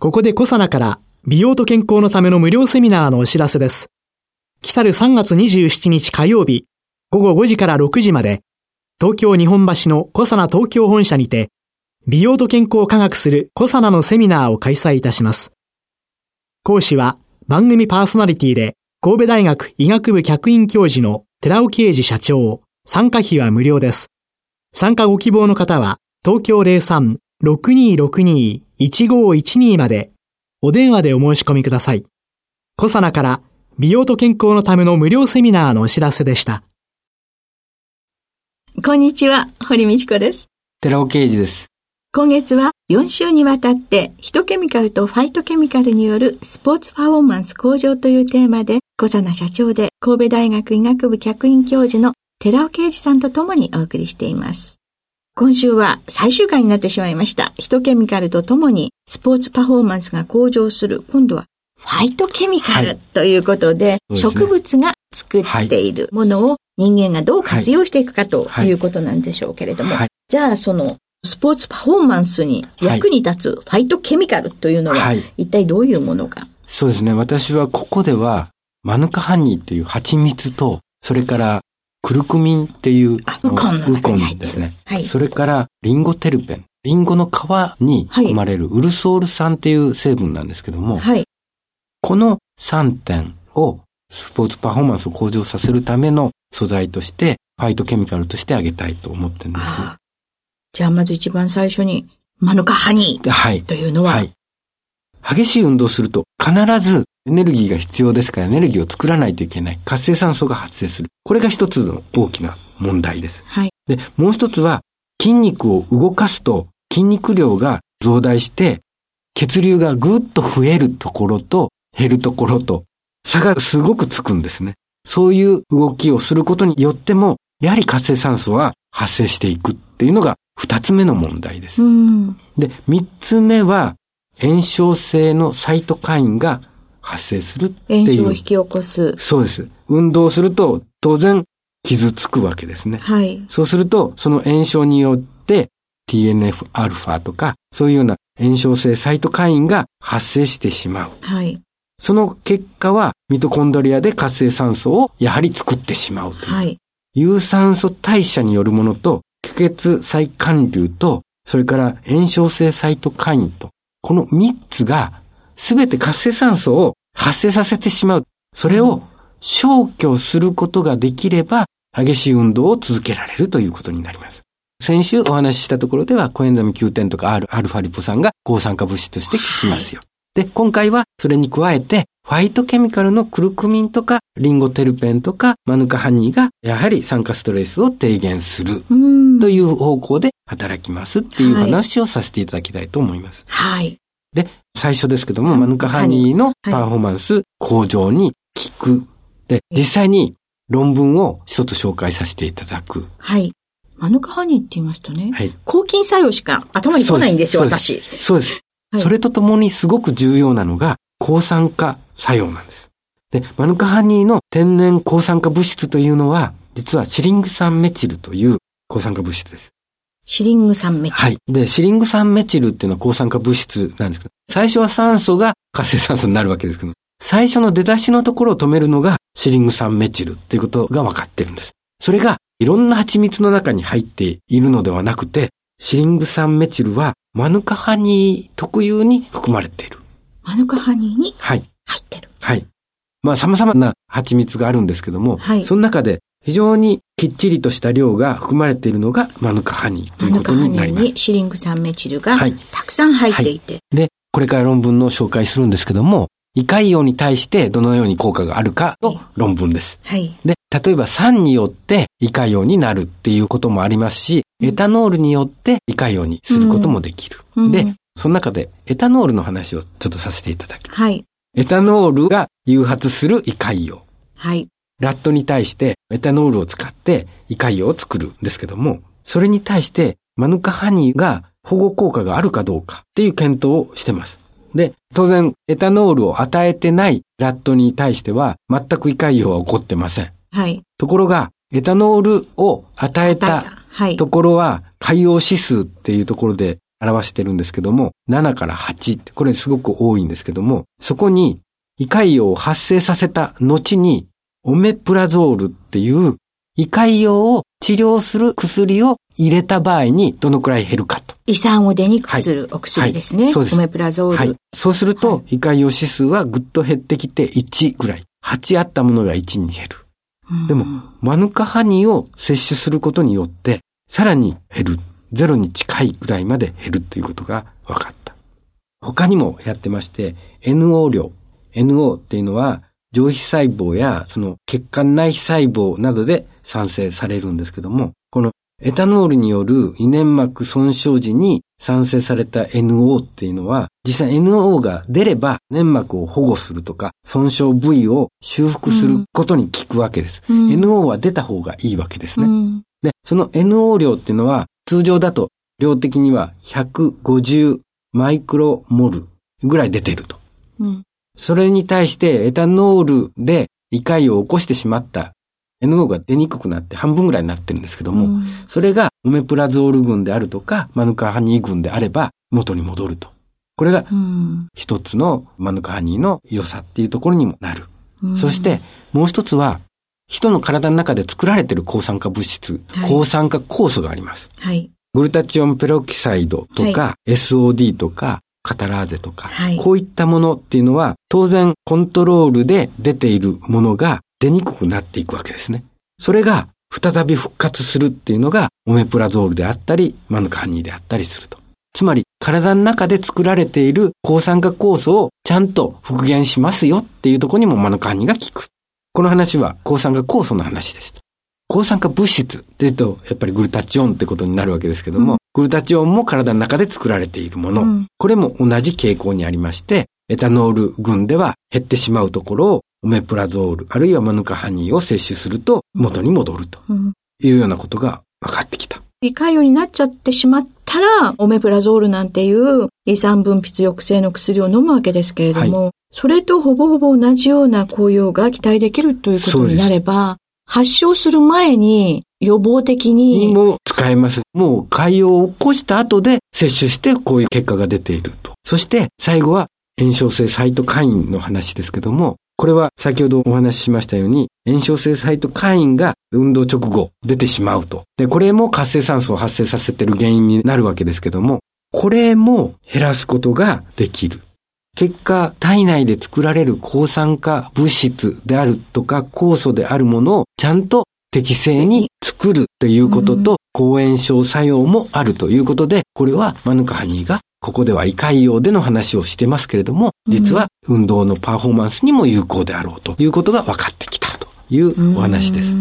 ここでコサナから美容と健康のための無料セミナーのお知らせです。来たる3月27日火曜日午後5時から6時まで、東京日本橋のコサナ東京本社にて、美容と健康を科学するコサナのセミナーを開催いたします。講師は番組パーソナリティで神戸大学医学部客員教授の寺尾啓二社長。参加費は無料です。参加ご希望の方は東京 03-6262-1512 までお電話でお申し込みください。コサナから美容と健康のための無料セミナーのお知らせでした。こんにちは、堀美智子です。寺尾啓二です。今月は4週にわたってヒトケミカルとファイトケミカルによるスポーツパフォーマンス向上というテーマで、小佐奈社長で神戸大学医学部客員教授の寺尾啓二さんとともにお送りしています。今週は最終回になってしまいました。ヒトケミカルとともにスポーツパフォーマンスが向上する、今度はファイトケミカルということで、はい、植物が作っているものを人間がどう活用していくかということなんでしょうけれども、じゃあそのスポーツパフォーマンスに役に立つファイトケミカルというのは一体どういうものか。そうですね。私はここではマヌカハニーという蜂蜜と、それからクルクミンっていうウコンですね、はい。それからリンゴテルペン。リンゴの皮に含まれるウルソール酸っていう成分なんですけども、はい、この3点をスポーツパフォーマンスを向上させるための素材としてファイトケミカルとしてあげたいと思ってるんです。じゃあまず一番最初にマヌカハニーというのは、はいはい、激しい運動すると必ずエネルギーが必要ですから、エネルギーを作らないといけない活性酸素が発生する。これが一つの大きな問題です、はい、でもう一つは筋肉を動かすと筋肉量が増大して血流がぐーっと増えるところと減るところと差がすごくつくんですね。そういう動きをすることによっても、やはり活性酸素は発生していくっていうのが二つ目の問題です。で、三つ目は炎症性のサイトカインが発生するっていう。炎症を引き起こす。そうです。運動すると当然傷つくわけですね。はい。そうするとその炎症によって TNFα とかそういうような炎症性サイトカインが発生してしまう。はい。その結果はミトコンドリアで活性酸素をやはり作ってしまうという、はい、有酸素代謝によるものと気血再管流と、それから炎症性サイトカインと、この3つがすべて活性酸素を発生させてしまう。それを消去することができれば激しい運動を続けられるということになります。先週お話ししたところではコエンザイム Q10 とか Rα リポ酸が抗酸化物質として効きますよ、はい。で、今回はそれに加えて、ファイトケミカルのクルクミンとか、リンゴテルペンとか、マヌカハニーが、やはり酸化ストレスを低減するという方向で働きますっていう話をさせていただきたいと思います。はい。で、最初ですけども、マヌカハニーのパフォーマンス向上に効く。で、実際に論文を一つ紹介させていただく。はい。マヌカハニーって言いますとね、はい、抗菌作用しか頭に来ないんですよ、私。そうです。はい、それとともにすごく重要なのが抗酸化作用なんです。で、マヌカハニーの天然抗酸化物質というのは、実はシリング酸メチルという抗酸化物質です。シリング酸メチル。はい。で、シリング酸メチルっていうのは抗酸化物質なんですけど、最初は酸素が活性酸素になるわけですけど、最初の出だしのところを止めるのがシリング酸メチルっていうことが分かってるんです。それがいろんな蜂蜜の中に入っているのではなくて、シリング酸メチルはマヌカハニー特有に含まれている。マヌカハニーに入ってる。はい。はい、まあ様々な蜂蜜があるんですけども、はい、その中で非常にきっちりとした量が含まれているのがマヌカハニーということになります。マヌカハニーにシリング酸メチルがたくさん入っていて、はいはい。で、これから論文の紹介するんですけども、胃潰瘍に対してどのように効果があるかの論文です。はい。で、例えば酸によって胃潰瘍になるっていうこともありますし、エタノールによって胃潰瘍にすることもできる。うんうん、で、その中でエタノールの話をちょっとさせていただきます。はい、エタノールが誘発する胃潰瘍、はい、ラットに対してエタノールを使って胃潰瘍を作るんですけども、それに対してマヌカハニーが保護効果があるかどうかっていう検討をしてます。で、当然エタノールを与えてないラットに対しては全く胃潰瘍は起こってません。はい、ところがエタノールを与えたところは潰瘍指数っていうところで表してるんですけども、7から8ってこれすごく多いんですけども、そこに胃潰瘍を発生させた後にオメプラゾールっていう胃潰瘍を治療する薬を入れた場合にどのくらい減るかと。胃酸を出にくくするお薬ですね。はいはい、そうです。オメプラゾール。はい、そうすると胃潰瘍指数はぐっと減ってきて1ぐらい。8あったものが1に減る。でも、マヌカハニーを摂取することによって、さらに減る。ゼロに近いくらいまで減るということが分かった。他にもやってまして、NO 量。NO っていうのは、上皮細胞やその血管内皮細胞などで産生されるんですけども、このエタノールによる胃粘膜損傷時に産生された NO っていうのは、実際 NO が出れば粘膜を保護するとか、損傷部位を修復することに効くわけです。うん、NO は出た方がいいわけですね。うん、で、その NO 量っていうのは、通常だと量的には150マイクロモルぐらい出てると。うん、それに対してエタノールで胃潰瘍を起こしてしまったNO が出にくくなって半分ぐらいになってるんですけども、うん、それがオメプラゾール群であるとかマヌカハニー群であれば元に戻ると。これが一つのマヌカハニーの良さっていうところにもなる。うん、そしてもう一つは人の体の中で作られている抗酸化物質、はい、抗酸化酵素があります。はい、グルタチオンペロキサイドとか、はい、SOD とかカタラーゼとか、はい、こういったものっていうのは当然コントロールで出ているものが出にくくなっていくわけですね。それが再び復活するっていうのがオメプラゾールであったりマヌカハニーであったりすると。つまり体の中で作られている抗酸化酵素をちゃんと復元しますよっていうところにもマヌカハニーが効く。この話は抗酸化酵素の話でした。抗酸化物質っていうとやっぱりグルタチオンってことになるわけですけども、うん、グルタチオンも体の中で作られているもの、うん、これも同じ傾向にありまして、エタノール群では減ってしまうところをオメプラゾールあるいはマヌカハニーを摂取すると元に戻るというようなことが分かってきた。胃潰瘍になっちゃってしまったらオメプラゾールなんていう胃酸分泌抑制の薬を飲むわけですけれども、はい、それとほぼほぼ同じような効用が期待できるということになれば、発症する前に予防的にも使えます。もう潰瘍を起こした後で摂取してこういう結果が出ていると。そして最後は炎症性サイトカインの話ですけども、これは先ほどお話ししましたように炎症性サイトカインが運動直後出てしまうと。で、これも活性酸素を発生させている原因になるわけですけども、これも減らすことができる。結果、体内で作られる抗酸化物質であるとか酵素であるものをちゃんと適正に作るということと、抗炎症作用もあるということで、これはマヌカハニーがここでは胃潰瘍での話をしてますけれども、実は運動のパフォーマンスにも有効であろうということが分かってきたというお話です。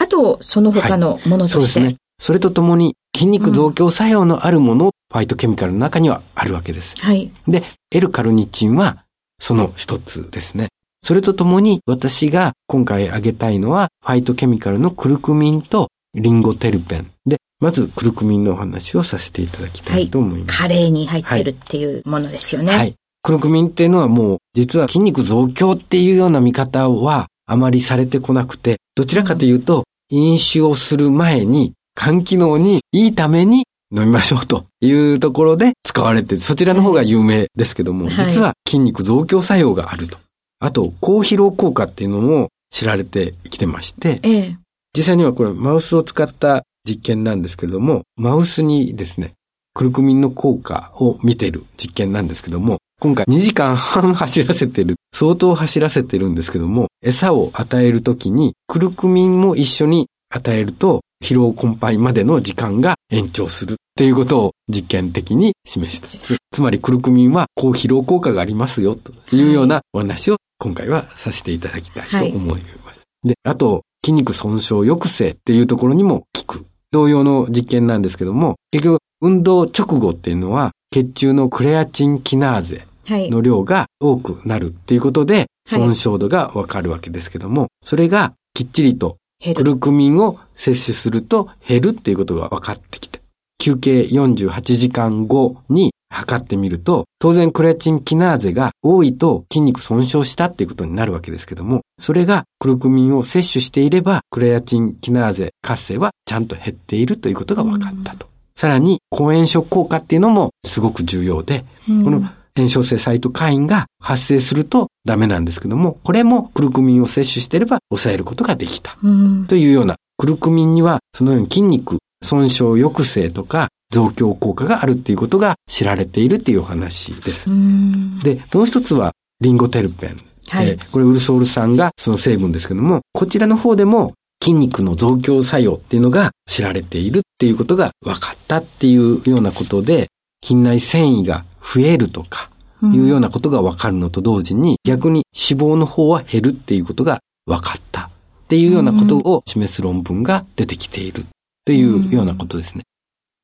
あと、その他のものとして、はい、そうですね。それとともに筋肉増強作用のあるもの、ファイトケミカルの中にはあるわけです。はい。で、L カルニチンはその一つですね。それとともに私が今回挙げたいのはファイトケミカルのクルクミンとリンゴテルペンで、まずクルクミンのお話をさせていただきたいと思います。はい、カレーに入ってるっていうものですよね。はいはい、クルクミンっていうのはもう実は筋肉増強っていうような見方はあまりされてこなくて、どちらかというと飲酒をする前に肝機能にいいために飲みましょうというところで使われて、そちらの方が有名ですけども、はい、実は筋肉増強作用があると。あと、抗疲労効果っていうのも知られてきてまして、実際にはこれマウスを使った実験なんですけれども、マウスにですね、クルクミンの効果を見ている実験なんですけども、今回2時間半走らせてる、相当走らせてるんですけども、餌を与えるときにクルクミンも一緒に与えると、疲労困憊までの時間が延長するっていうことを実験的に示した。つまりクルクミンは抗疲労効果がありますよというようなお話を今回はさせていただきたいと思います。はい、で、あと筋肉損傷抑制っていうところにも効く。同様の実験なんですけども、結局運動直後っていうのは血中のクレアチンキナーゼの量が多くなるっていうことで損傷度がわかるわけですけども、それがきっちりとクルクミンを摂取すると減るっていうことが分かってきて、休憩48時間後に測ってみると、当然クレアチンキナーゼが多いと筋肉損傷したっていうことになるわけですけども、それがクルクミンを摂取していればクレアチンキナーゼ活性はちゃんと減っているということが分かったと。さらに抗炎症効果っていうのもすごく重要で、この炎症性サイトカインが発生するとダメなんですけども、これもクルクミンを摂取していれば抑えることができたというような、クルクミンにはそのように筋肉損傷抑制とか増強効果があるっていうことが知られているっていうお話です。で、もう一つはリンゴテルペン、はい、これウルソール酸がその成分ですけども、こちらの方でも筋肉の増強作用っていうのが知られているっていうことが分かったっていうようなことで、筋内繊維が増えるとかいうようなことが分かるのと同時に、逆に脂肪の方は減るっていうことが分かったっていうようなことを示す論文が出てきているというようなことですね。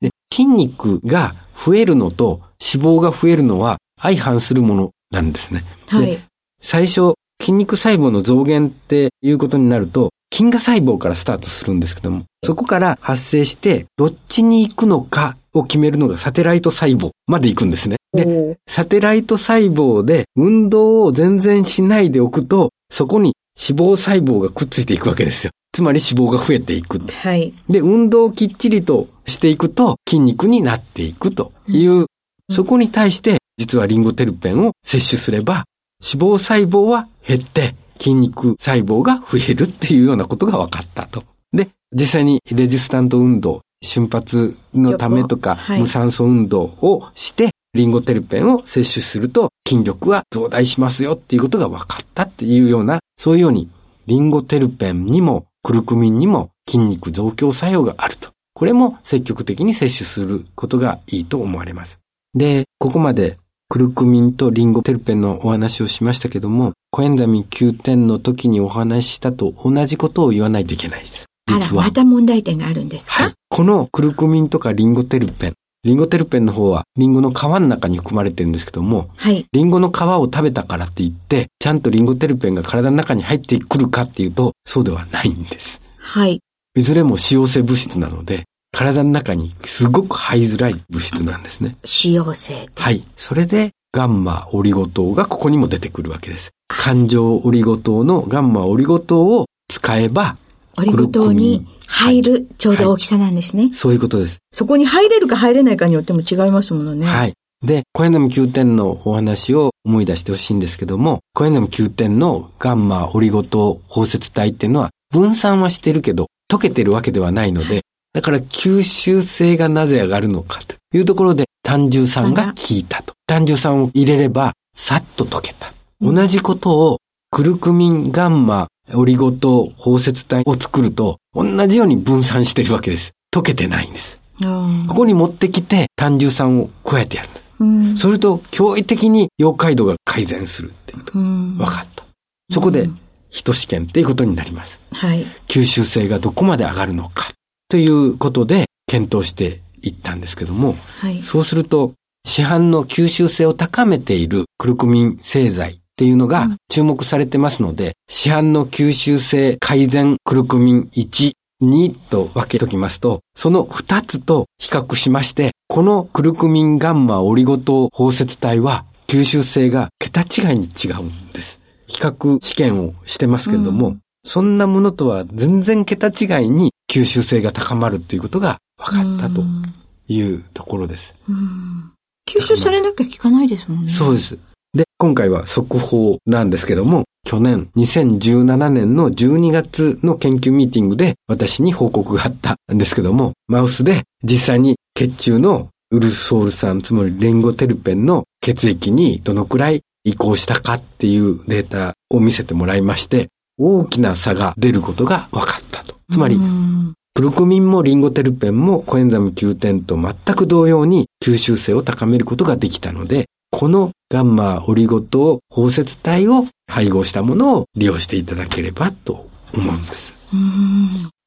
で、筋肉が増えるのと脂肪が増えるのは相反するものなんですね。はい、最初筋肉細胞の増減っていうことになると、筋芽細胞からスタートするんですけども、そこから発生してどっちに行くのかを決めるのがサテライト細胞まで行くんですね。で、サテライト細胞で運動を全然しないでおくと、そこに脂肪細胞がくっついていくわけですよ。つまり脂肪が増えていく。はい。で、運動をきっちりとしていくと筋肉になっていくという、そこに対して実はリンゴテルペンを摂取すれば脂肪細胞は減って筋肉細胞が増えるっていうようなことが分かったと。で、実際にレジスタント運動、瞬発のためとか、無酸素運動をして、リンゴテルペンを摂取すると筋力は増大しますよっていうことが分かったっていうような、そういうようにリンゴテルペンにもクルクミンにも筋肉増強作用があると。これも積極的に摂取することがいいと思われます。で、ここまでクルクミンとリンゴテルペンのお話をしましたけども、コエンザイム Q10 の時にお話ししたと同じことを言わないといけないです。実は。また問題点があるんですか？はい。このクルクミンとかリンゴテルペンの方はリンゴの皮の中に含まれてるんですけども、はい、リンゴの皮を食べたからといってちゃんとリンゴテルペンが体の中に入ってくるかっていうとそうではないんです。はい。いずれも使用性物質なので体の中にすごく入りづらい物質なんですね。使用性。はい。それでガンマオリゴ糖がここにも出てくるわけです。環状オリゴ糖のガンマオリゴ糖を使えばオリゴ糖に入る、はい、ちょうど大きさなんですね、はい。そういうことです。そこに入れるか入れないかによっても違いますものね。はい。で、コエンザイム Q10 のお話を思い出してほしいんですけども、コエンザイム Q10 のガンマオリゴ糖包摂体っていうのは分散はしてるけど溶けてるわけではないので、だから吸収性がなぜ上がるのかというところで単重酸が効いたと。単重酸を入れればさっと溶けた。同じことをクルクミンガンマオリゴ糖包摂体を作ると同じように分散しているわけです。溶けてないんです。ここに持ってきて単重酸を加えてやる、それと驚異的に溶解度が改善するっていうこと分かった。そこで一試験っていうことになります、はい、吸収性がどこまで上がるのかということで検討していったんですけども、はい、そうすると市販の吸収性を高めているクルクミン製剤っていうのが注目されてますので、市販の吸収性改善クルクミン1、2と分けときますと、その2つと比較しまして、このクルクミンガンマオリゴ糖包摂体は吸収性が桁違いに違うんです。比較試験をしてますけれども、そんなものとは全然桁違いに吸収性が高まるということが分かったというところです。吸収されなきゃ効かないですもんね。そうです。で、今回は速報なんですけども、去年2017年の12月の研究ミーティングで私に報告があったんですけども、マウスで実際に血中のウルソール酸、つまりリンゴテルペンの血液にどのくらい移行したかっていうデータを見せてもらいまして、大きな差が出ることが分かったと。つまり、クルクミンもリンゴテルペンもコエンザイム Q10 と全く同様に吸収性を高めることができたので、このガンマオリゴ糖包摂体を配合したものを利用していただければと思うんです。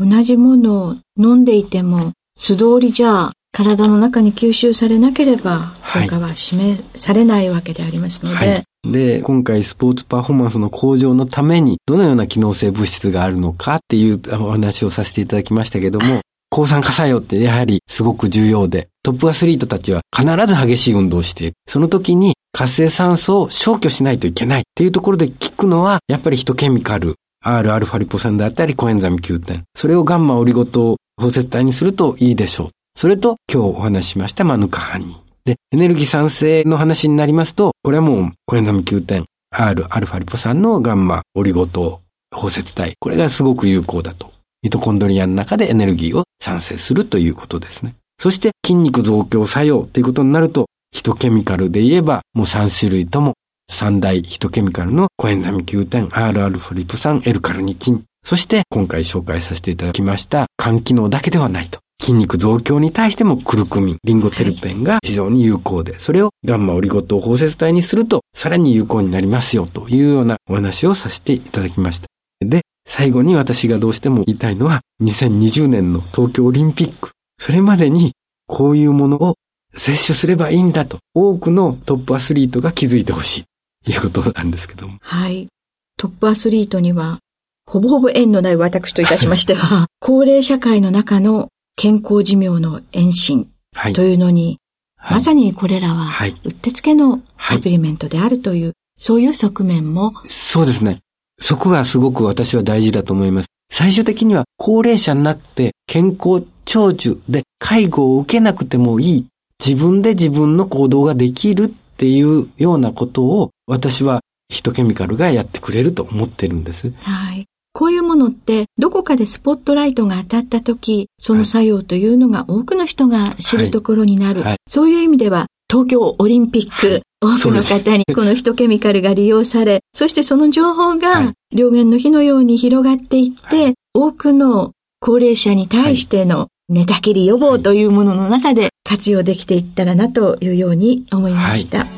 同じものを飲んでいても素通りじゃ体の中に吸収されなければ効果は示されないわけでありますので、はい、で今回スポーツパフォーマンスの向上のためにどのような機能性物質があるのかっていうお話をさせていただきましたけども、抗酸化作用ってやはりすごく重要で、トップアスリートたちは必ず激しい運動をしている。その時に活性酸素を消去しないといけないっていうところで効くのはやっぱりヒトケミカル Rα リポ酸であったりコエンザミ Q10、 それをガンマオリゴ糖包摂体にするといいでしょう。それと今日お話ししましたマヌカハニーで、エネルギー産生の話になりますと、これはもうコエンザミ Q10 Rα リポ酸のガンマオリゴ糖包摂体、これがすごく有効だと。ミトコンドリアの中でエネルギーを産生するということですね。そして筋肉増強作用ということになると、ヒトケミカルで言えばもう3種類とも3大ヒトケミカルのコエンザミ Q10、Rα リポ酸、L カルニチン。そして今回紹介させていただきました肝機能だけではないと。筋肉増強に対してもクルクミン、リンゴテルペンが非常に有効で、それをガンマオリゴ糖包摂体にするとさらに有効になりますよというようなお話をさせていただきました。で、最後に私がどうしても言いたいのは、2020年の東京オリンピック、それまでにこういうものを摂取すればいいんだと多くのトップアスリートが気づいてほしいということなんですけども、はい、トップアスリートにはほぼほぼ縁のない私といたしましては高齢社会の中の健康寿命の延伸というのに、はい、まさにこれらはうってつけのサプリメントであるという、はい、そういう側面も、そうですね、そこがすごく私は大事だと思います。最終的には高齢者になって健康長寿で介護を受けなくてもいい、自分で自分の行動ができるっていうようなことを私はヒトケミカルがやってくれると思ってるんです。はい。こういうものってどこかでスポットライトが当たった時、その作用というのが多くの人が知るところになる。はいはい、そういう意味では東京オリンピック、はい、多くの方にこのヒトケミカルが利用され、そしてその情報が燎原の火のように広がっていって、はい、多くの高齢者に対しての寝たきり予防というものの中で活用できていったらなというように思いました。はい、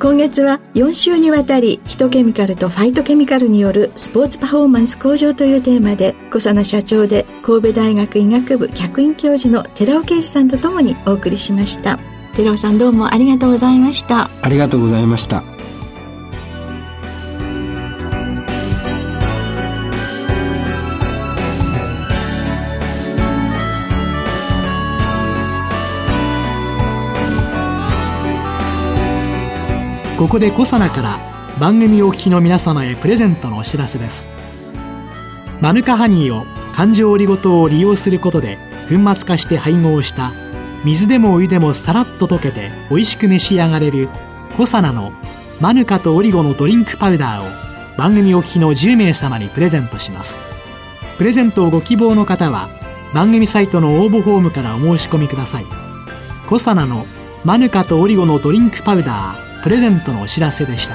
今月は4週にわたりヒトケミカルとファイトケミカルによるスポーツパフォーマンス向上というテーマで、小佐奈社長で神戸大学医学部客員教授の寺尾啓二さんとともにお送りしました。寺尾さん、どうもありがとうございました。ありがとうございました。ここで小佐奈から番組お聞きの皆様へプレゼントのお知らせです。マヌカハニーを環状オリゴ糖を利用することで粉末化して配合した水でもお湯でもさらっと溶けて美味しく召し上がれるコサナのマヌカとオリゴのドリンクパウダーを番組お聞きの10名様にプレゼントします。プレゼントをご希望の方は番組サイトの応募フォームからお申し込みください。コサナのマヌカとオリゴのドリンクパウダープレゼントのお知らせでした。